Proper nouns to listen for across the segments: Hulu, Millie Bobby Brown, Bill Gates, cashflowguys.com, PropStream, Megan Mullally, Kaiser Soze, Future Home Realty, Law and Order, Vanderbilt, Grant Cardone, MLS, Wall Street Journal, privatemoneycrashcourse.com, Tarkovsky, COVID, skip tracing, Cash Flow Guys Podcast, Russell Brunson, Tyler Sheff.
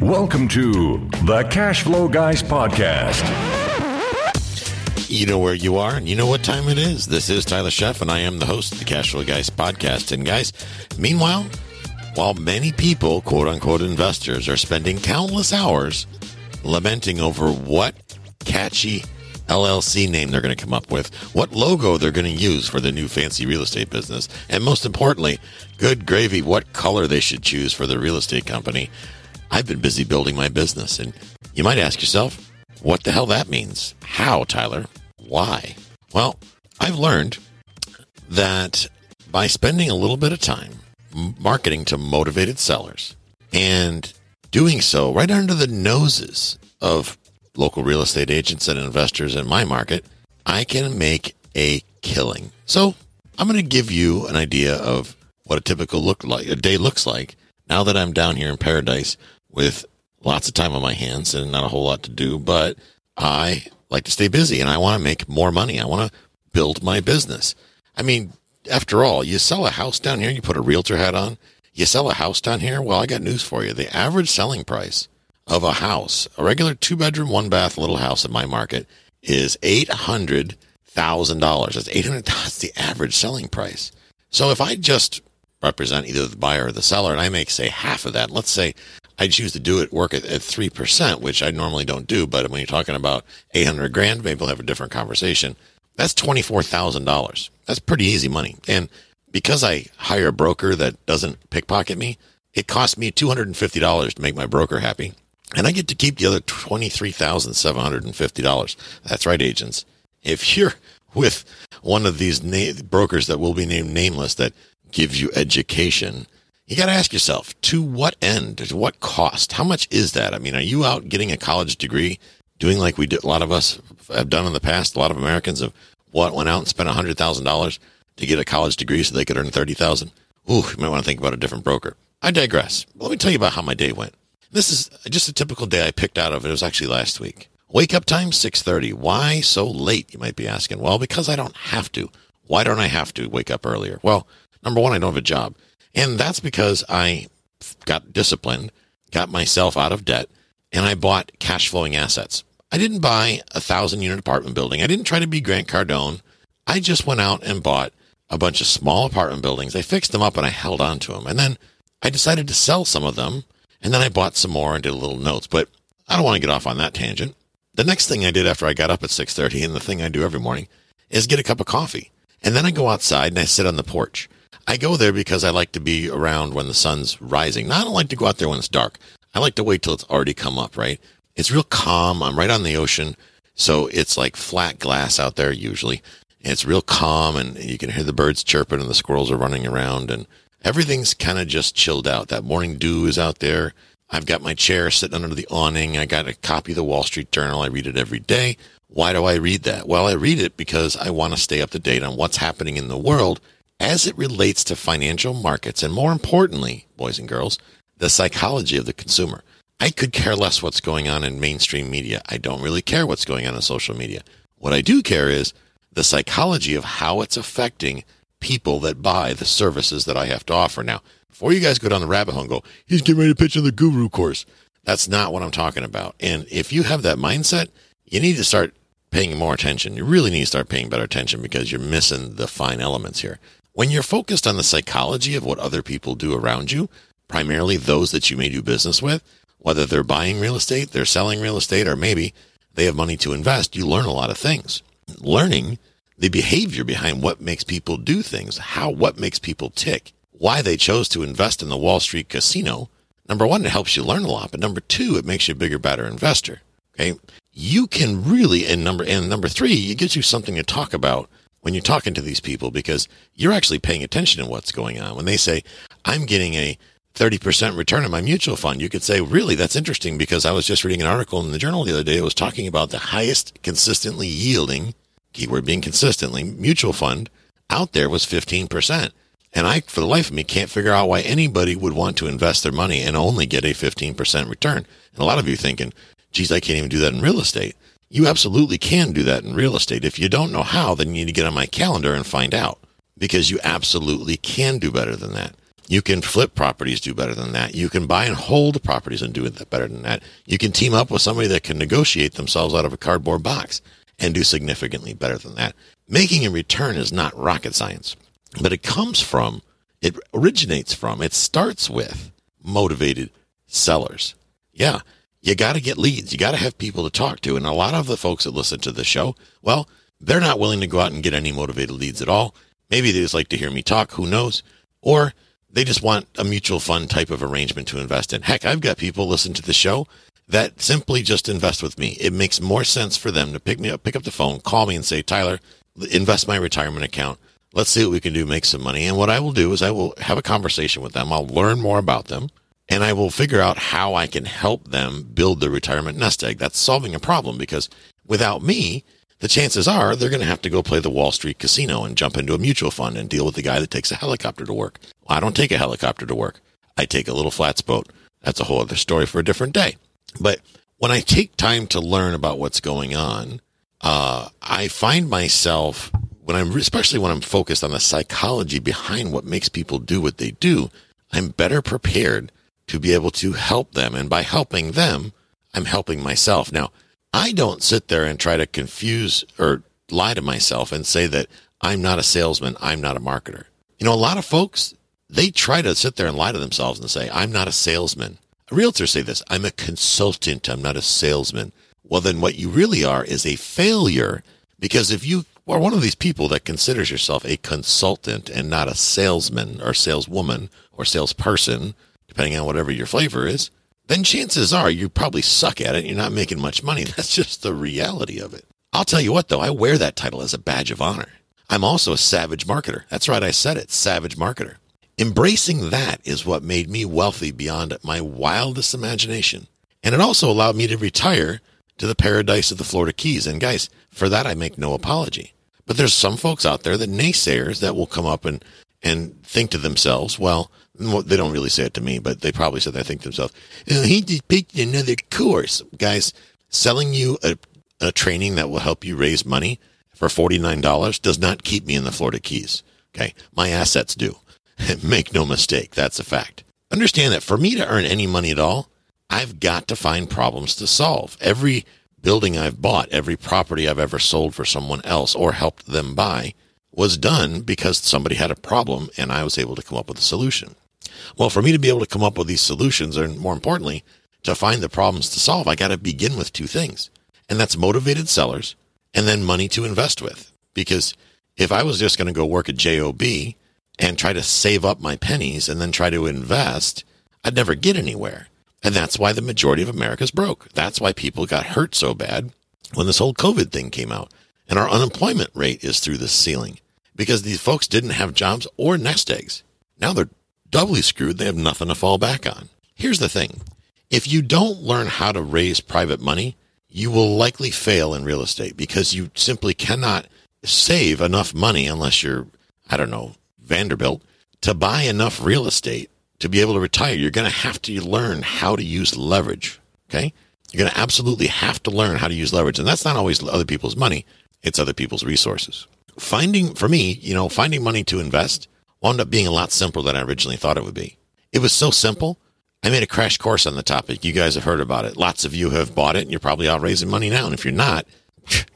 Welcome to the Cash Flow Guys Podcast. You know where you are and you know what time it is. This is Tyler Sheff, and I am the host of the Cash Flow Guys Podcast. And guys, meanwhile, while many people, quote-unquote investors, are spending countless hours lamenting over what catchy LLC name they're going to come up with, what logo they're going to use for their new fancy real estate business, and most importantly, good gravy, what color they should choose for their real estate company, I've been busy building my business. And you might ask yourself, what the hell that means? How, Tyler? Why? Well, I've learned that by spending a little bit of time marketing to motivated sellers and doing so right under the noses of local real estate agents and investors in my market, I can make a killing. So I'm going to give you an idea of what a typical day looks like now that I'm down here in paradise with lots of time on my hands and not a whole lot to do, but I like to stay busy and I want to make more money. I want to build my business. I mean, after all, you sell a house down here, you put a realtor hat on, you sell a house down here. Well, I got news for you. The average selling price of a house, a regular 2-bedroom, 1-bath little house in my market, is $800,000. That's $800,000. That's the average selling price. So if I just represent either the buyer or the seller and I make, say, half of that, let's say I choose to do it, work at 3%, which I normally don't do, but when you're talking about $800,000, maybe we'll have a different conversation. That's $24,000. That's pretty easy money. And because I hire a broker that doesn't pickpocket me, it costs me $250 to make my broker happy. And I get to keep the other $23,750. That's right, agents. If you're with one of these brokers that will be named nameless that gives you education, you got to ask yourself, to what end, to what cost? How much is that? I mean, are you out getting a college degree, doing like we did, a lot of us have done in the past? A lot of Americans have went out and spent $100,000 to get a college degree so they could earn $30,000. Ooh, you might want to think about a different broker. I digress. Let me tell you about how my day went. This is just a typical day I picked out of. It was actually last week. Wake up time, 6:30. Why so late, you might be asking? Well, because I don't have to. Why don't I have to wake up earlier? Well, number one, I don't have a job. And that's because I got disciplined, got myself out of debt, and I bought cash flowing assets. I didn't buy a 1,000-unit apartment building. I didn't try to be Grant Cardone. I just went out and bought a bunch of small apartment buildings. I fixed them up and I held on to them. And then I decided to sell some of them. And then I bought some more and did a little notes, but I don't want to get off on that tangent. The next thing I did after I got up at 6:30, and the thing I do every morning, is get a cup of coffee. And then I go outside and I sit on the porch. I go there because I like to be around when the sun's rising. Now, I don't like to go out there when it's dark. I like to wait till it's already come up, right? It's real calm. I'm right on the ocean. So it's like flat glass out there usually. And it's real calm and you can hear the birds chirping and the squirrels are running around and everything's kind of just chilled out. That morning dew is out there. I've got my chair sitting under the awning. I got a copy of the Wall Street Journal. I read it every day. Why do I read that? Well, I read it because I want to stay up to date on what's happening in the world as it relates to financial markets. And more importantly, boys and girls, the psychology of the consumer. I could care less what's going on in mainstream media. I don't really care what's going on in social media. What I do care is the psychology of how it's affecting people that buy the services that I have to offer. Now, before you guys go down the rabbit hole and go, he's getting ready to pitch on the guru course, that's not what I'm talking about. And if you have that mindset, you need to start paying more attention. You really need to start paying better attention because you're missing the fine elements here. When you're focused on the psychology of what other people do around you, primarily those that you may do business with, whether they're buying real estate, they're selling real estate, or maybe they have money to invest, you learn a lot of things. Learning the behavior behind what makes people do things, what makes people tick, why they chose to invest in the Wall Street casino. Number one, it helps you learn a lot, but number two, it makes you a bigger, better investor. Okay, you can really, and number three, it gives you something to talk about when you're talking to these people because you're actually paying attention to what's going on. When they say, "I'm getting a 30% return on my mutual fund," you could say, "Really, that's interesting because I was just reading an article in the journal the other day. It was talking about the highest consistently yielding." Keyword being consistently, mutual fund out there was 15%. And I, for the life of me, can't figure out why anybody would want to invest their money and only get a 15% return. And a lot of you thinking, geez, I can't even do that in real estate. You absolutely can do that in real estate. If you don't know how, then you need to get on my calendar and find out because you absolutely can do better than that. You can flip properties, do better than that. You can buy and hold properties and do it better than that. You can team up with somebody that can negotiate themselves out of a cardboard box and do significantly better than that. Making a return is not rocket science, but it comes from, it originates from, it starts with motivated sellers. Yeah, you got to get leads. You got to have people to talk to. And a lot of the folks that listen to the show, well, they're not willing to go out and get any motivated leads at all. Maybe they just like to hear me talk, who knows? Or they just want a mutual fund type of arrangement to invest in. Heck, I've got people listen to the show that simply just invest with me. It makes more sense for them to pick up the phone, call me and say, Tyler, invest my retirement account. Let's see what we can do, make some money. And what I will do is I will have a conversation with them. I'll learn more about them and I will figure out how I can help them build their retirement nest egg. That's solving a problem, because without me, the chances are they're going to have to go play the Wall Street casino and jump into a mutual fund and deal with the guy that takes a helicopter to work. Well, I don't take a helicopter to work. I take a little flats boat. That's a whole other story for a different day. But when I take time to learn about what's going on, I find myself, especially when I'm focused on the psychology behind what makes people do what they do, I'm better prepared to be able to help them. And by helping them, I'm helping myself. Now, I don't sit there and try to confuse or lie to myself and say that I'm not a salesman, I'm not a marketer. You know, a lot of folks, they try to sit there and lie to themselves and say, I'm not a salesman. Realtors say this, I'm a consultant, I'm not a salesman. Well, then what you really are is a failure, because if you are one of these people that considers yourself a consultant and not a salesman or saleswoman or salesperson, depending on whatever your flavor is, then chances are you probably suck at it. You're not making much money. That's just the reality of it. I'll tell you what, though, I wear that title as a badge of honor. I'm also a savage marketer. That's right, I said it, savage marketer. Embracing that is what made me wealthy beyond my wildest imagination. And it also allowed me to retire to the paradise of the Florida Keys. And guys, for that, I make no apology. But there's some folks out there, the naysayers, that will come up and think to themselves, well, they don't really say it to me, but they probably said that, think to themselves, he just picked another course. Guys, selling you a training that will help you raise money for $49 does not keep me in the Florida Keys. Okay. My assets do. Make no mistake, that's a fact. Understand that for me to earn any money at all, I've got to find problems to solve. Every building I've bought, every property I've ever sold for someone else or helped them buy was done because somebody had a problem and I was able to come up with a solution. Well, for me to be able to come up with these solutions, and more importantly, to find the problems to solve, I got to begin with two things. And that's motivated sellers and then money to invest with. Because if I was just going to go work at JOB and try to save up my pennies and then try to invest, I'd never get anywhere. And that's why the majority of America's broke. That's why people got hurt so bad when this whole COVID thing came out. And our unemployment rate is through the ceiling because these folks didn't have jobs or nest eggs. Now they're doubly screwed. They have nothing to fall back on. Here's the thing. If you don't learn how to raise private money, you will likely fail in real estate because you simply cannot save enough money unless you're, I don't know, Vanderbilt, to buy enough real estate to be able to retire. You're going to have to learn how to use leverage, okay? You're going to absolutely have to learn how to use leverage. And that's not always other people's money. It's other people's resources. For me, finding money to invest wound up being a lot simpler than I originally thought it would be. It was so simple, I made a crash course on the topic. You guys have heard about it. Lots of you have bought it, and you're probably out raising money now. And if you're not,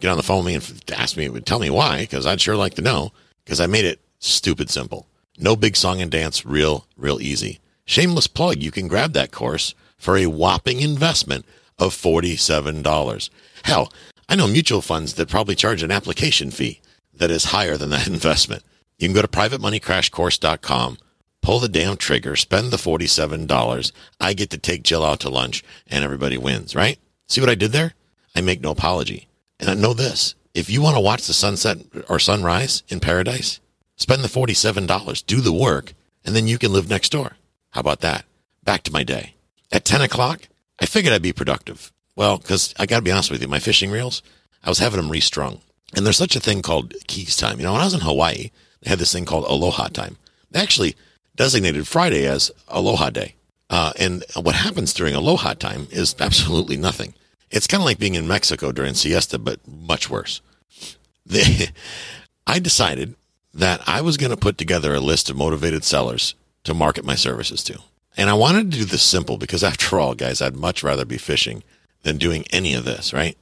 get on the phone with me and ask me, tell me why, because I'd sure like to know, because I made it stupid simple. No big song and dance, real easy. Shameless plug, you can grab that course for a whopping investment of $47. Hell, I know mutual funds that probably charge an application fee that is higher than that investment. You can go to privatemoneycrashcourse.com, pull the damn trigger, spend the $47. I get to take Jill out to lunch and everybody wins, right? See what I did there? I make no apology. And I know this. If you want to watch the sunset or sunrise in paradise, spend the $47, do the work, and then you can live next door. How about that? Back to my day. At 10 o'clock, I figured I'd be productive. Well, because I got to be honest with you, my fishing reels, I was having them restrung. And there's such a thing called Keys time. You know, when I was in Hawaii, they had this thing called Aloha time. They actually designated Friday as Aloha Day. And what happens during Aloha time is absolutely nothing. It's kind of like being in Mexico during siesta, but much worse. I decided that I was going to put together a list of motivated sellers to market my services to. And I wanted to do this simple because, after all, guys, I'd much rather be fishing than doing any of this, right?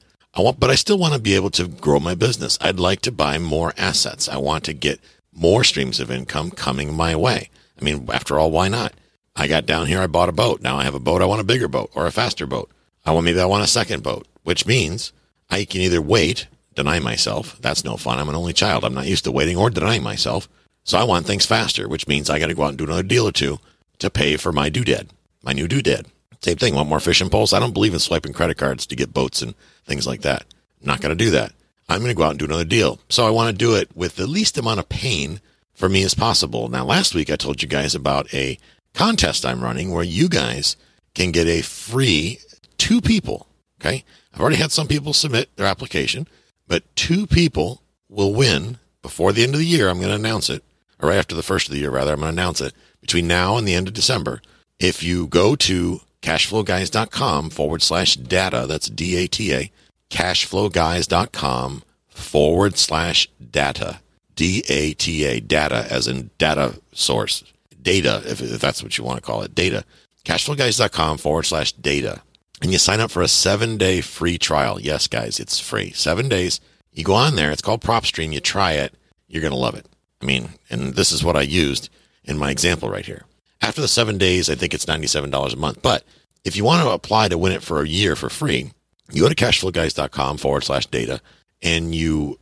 But I still want to be able to grow my business. I'd like to buy more assets. I want to get more streams of income coming my way. I mean, after all, why not? I got down here, I bought a boat. Now I have a boat. I want a bigger boat or a faster boat. Maybe I want a second boat, which means I can either wait, deny myself. That's no fun. I'm an only child. I'm not used to waiting or denying myself. So I want things faster, which means I got to go out and do another deal or two to pay for my doodad, my new doodad. Same thing. Want more fishing poles? I don't believe in swiping credit cards to get boats and things like that. I'm not going to do that. I'm going to go out and do another deal. So I want to do it with the least amount of pain for me as possible. Now, last week I told you guys about a contest I'm running where you guys can get a free 2 people. Okay. I've already had some people submit their application, but 2 people will win before the end of the year. I'm going to announce it, or right after the first of the year, rather. I'm going to announce it between now and the end of December. If you go to cashflowguys.com/data, that's DATA, cashflowguys.com/data, DATA, data as in data source, data, if that's what you want to call it, data, cashflowguys.com/data. And you sign up for a 7-day free trial. Yes, guys, it's free. 7 days. You go on there. It's called PropStream. You try it. You're going to love it. I mean, and this is what I used in my example right here. After the 7 days, I think it's $97 a month. But if you want to apply to win it for a year for free, you go to cashflowguys.com/data and you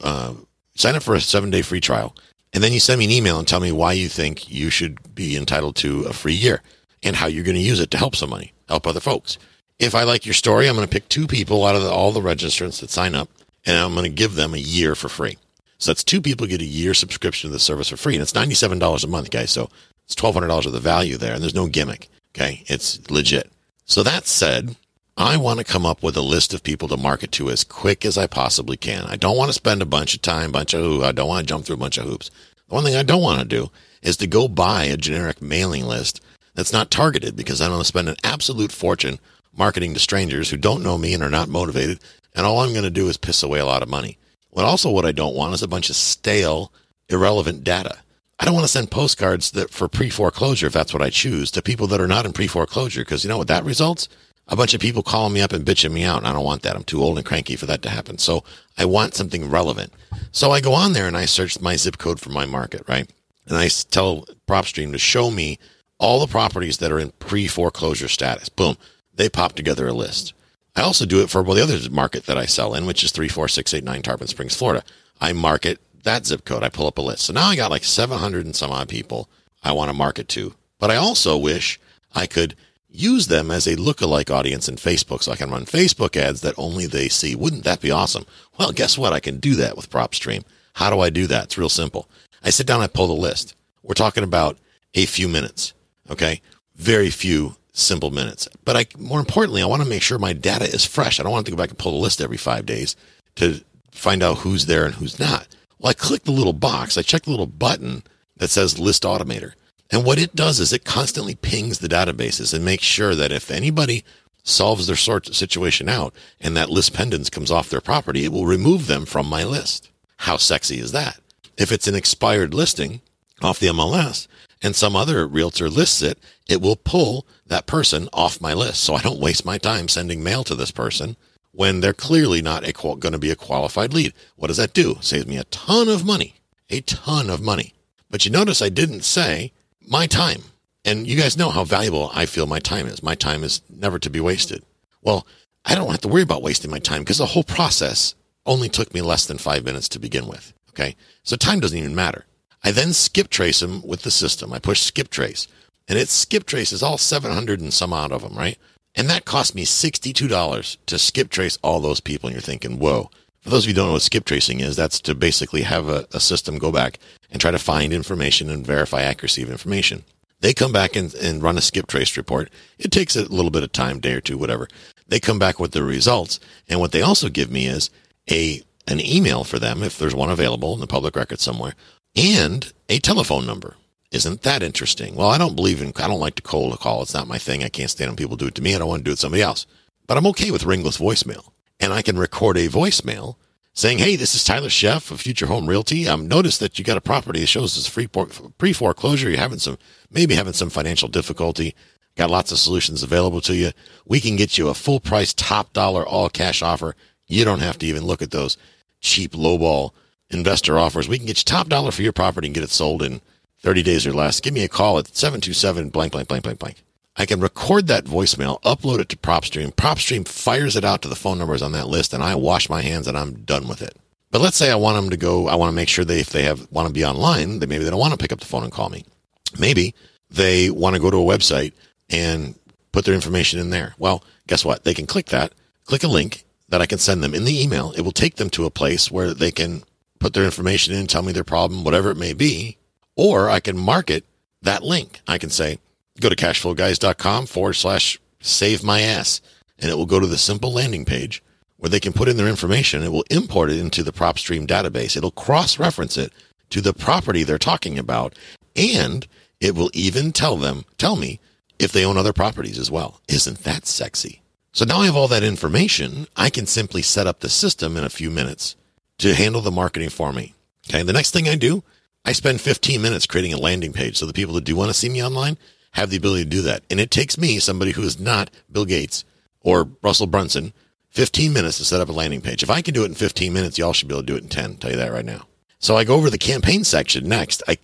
sign up for a 7-day free trial. And then you send me an email and tell me why you think you should be entitled to a free year and how you're going to use it to help somebody, help other folks. If I like your story, I'm going to pick 2 people out of all the registrants that sign up, and I'm going to give them a year for free. So that's 2 people get a year subscription to the service for free, and it's $97 a month, guys. So it's $1,200 of the value there, and there's no gimmick, okay? It's legit. So that said, I want to come up with a list of people to market to as quick as I possibly can. I don't want to spend a bunch of time, I don't want to jump through a bunch of hoops. The one thing I don't want to do is to go buy a generic mailing list that's not targeted, because I don't want to spend an absolute fortune marketing to strangers who don't know me and are not motivated, and all I'm going to do is piss away a lot of money. What I don't want is a bunch of stale, irrelevant data. I don't want to send postcards for pre-foreclosure, if that's what I choose, to people that are not in pre-foreclosure, because you know what that results? A bunch of people calling me up and bitching me out, and I don't want that. I'm too old and cranky for that to happen. So I want something relevant. So I go on there and I search my zip code for my market, right? And I tell PropStream to show me all the properties that are in pre-foreclosure status. Boom. They pop together a list. I also do it for the other market that I sell in, which is 34689 Tarpon Springs, Florida. I market that zip code. I pull up a list. So now I got like 700 and some odd people I want to market to. But I also wish I could use them as a lookalike audience in Facebook, so I can run Facebook ads that only they see. Wouldn't that be awesome? Well, guess what? I can do that with PropStream. How do I do that? It's real simple. I sit down, I pull the list. We're talking about a few minutes, okay? Very few simple minutes. But more importantly, I want to make sure my data is fresh. I don't want to go back and pull the list every 5 days to find out who's there and who's not. Well, I click the little box. I check the little button that says List Automator. And what it does is it constantly pings the databases and makes sure that if anybody solves their sort of situation out and that list pendants comes off their property, it will remove them from my list. How sexy is that? If it's an expired listing off the MLS, and some other realtor lists it, it will pull that person off my list. So I don't waste my time sending mail to this person when they're clearly not going to be a qualified lead. What does that do? Saves me a ton of money. But you notice I didn't say my time. And you guys know how valuable I feel my time is. My time is never to be wasted. Well, I don't have to worry about wasting my time because the whole process only took me less than 5 minutes to begin with. Okay. So time doesn't even matter. I then skip trace them with the system. I push skip trace, and it skip traces all 700 and some odd of them, right? And that cost me $62 to skip trace all those people. And you're thinking, whoa. For those of you who don't know what skip tracing is, that's to basically have a system go back and try to find information and verify accuracy of information. They come back and run a skip trace report. It takes a little bit of time, day or two, whatever. They come back with the results, and what they also give me is an email for them, if there's one available in the public record somewhere, and a telephone number. Isn't that interesting? Well, I don't like to cold call. It's not my thing. I can't stand when people do it to me. I don't want to do it to somebody else. But I'm okay with ringless voicemail. And I can record a voicemail saying, hey, this is Tyler Sheff of Future Home Realty. Noticed that you got a property that shows this pre-foreclosure. You're having some financial difficulty. Got lots of solutions available to you. We can get you a full price, top dollar, all cash offer. You don't have to even look at those cheap lowball investor offers. We can get you top dollar for your property and get it sold in 30 days or less. Give me a call at 727 blank, blank, blank, blank, blank. I can record that voicemail, upload it to PropStream. PropStream fires it out to the phone numbers on that list, and I wash my hands and I'm done with it. But let's say I want them to go, I want to make sure that if they want to be online, maybe they don't want to pick up the phone and call me. Maybe they want to go to a website and put their information in there. Well, guess what? They can click a link that I can send them in the email. It will take them to a place where they can put their information in, tell me their problem, whatever it may be, or I can market that link. I can say, go to cashflowguys.com/savemyass, and it will go to the simple landing page where they can put in their information. It will import it into the PropStream database. It'll cross-reference it to the property they're talking about, and it will even tell me if they own other properties as well. Isn't that sexy? So now I have all that information. I can simply set up the system in a few minutes to handle the marketing for me. Okay. The next thing I do, I spend 15 minutes creating a landing page so the people that do want to see me online have the ability to do that. And it takes me, somebody who is not Bill Gates or Russell Brunson, 15 minutes to set up a landing page. If I can do it in 15 minutes, y'all should be able to do it in 10. I'll tell you that right now. So I go over to the campaign section next. I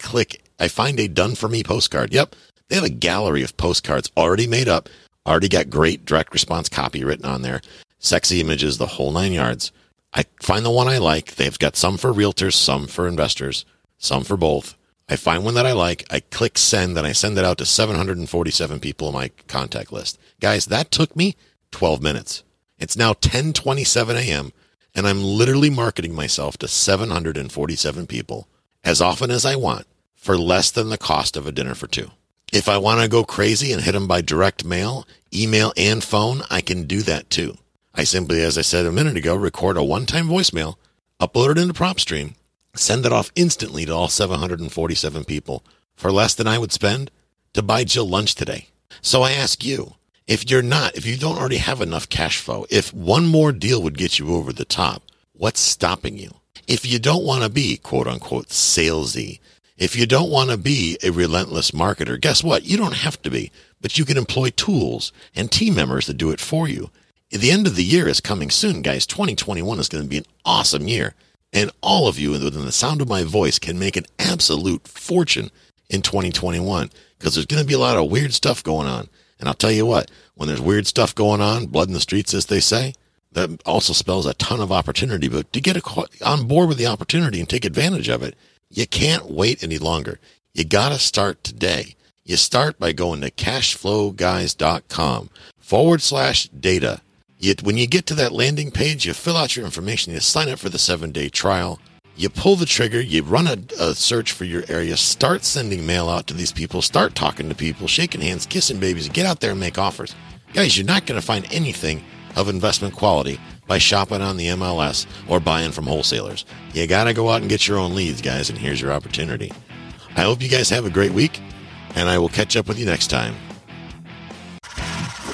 find a done for me postcard. Yep. They have a gallery of postcards already made up, already got great direct response copy written on there, sexy images, the whole nine yards. I find the one I like. They've got some for realtors, some for investors, some for both. I find one that I like, I click send, and I send it out to 747 people in my contact list. Guys, that took me 12 minutes. It's now 10:27 a.m., and I'm literally marketing myself to 747 people as often as I want for less than the cost of a dinner for two. If I want to go crazy and hit them by direct mail, email, and phone, I can do that too. I simply, as I said a minute ago, record a one-time voicemail, upload it into PropStream, send it off instantly to all 747 people for less than I would spend to buy Jill lunch today. So I ask you, if you don't already have enough cash flow, if one more deal would get you over the top, what's stopping you? If you don't want to be, quote unquote, salesy, if you don't want to be a relentless marketer, guess what? You don't have to be, but you can employ tools and team members to do it for you. The end of the year is coming soon, guys. 2021 is going to be an awesome year. And all of you within the sound of my voice can make an absolute fortune in 2021 because there's going to be a lot of weird stuff going on. And I'll tell you what, when there's weird stuff going on, blood in the streets, as they say, that also spells a ton of opportunity. But to get on board with the opportunity and take advantage of it, you can't wait any longer. You got to start today. You start by going to cashflowguys.com /data. When you get to that landing page, you fill out your information, you sign up for the 7-day trial, you pull the trigger, you run a search for your area, start sending mail out to these people, start talking to people, shaking hands, kissing babies, get out there and make offers. Guys, you're not going to find anything of investment quality by shopping on the MLS or buying from wholesalers. You got to go out and get your own leads, guys, and here's your opportunity. I hope you guys have a great week, and I will catch up with you next time.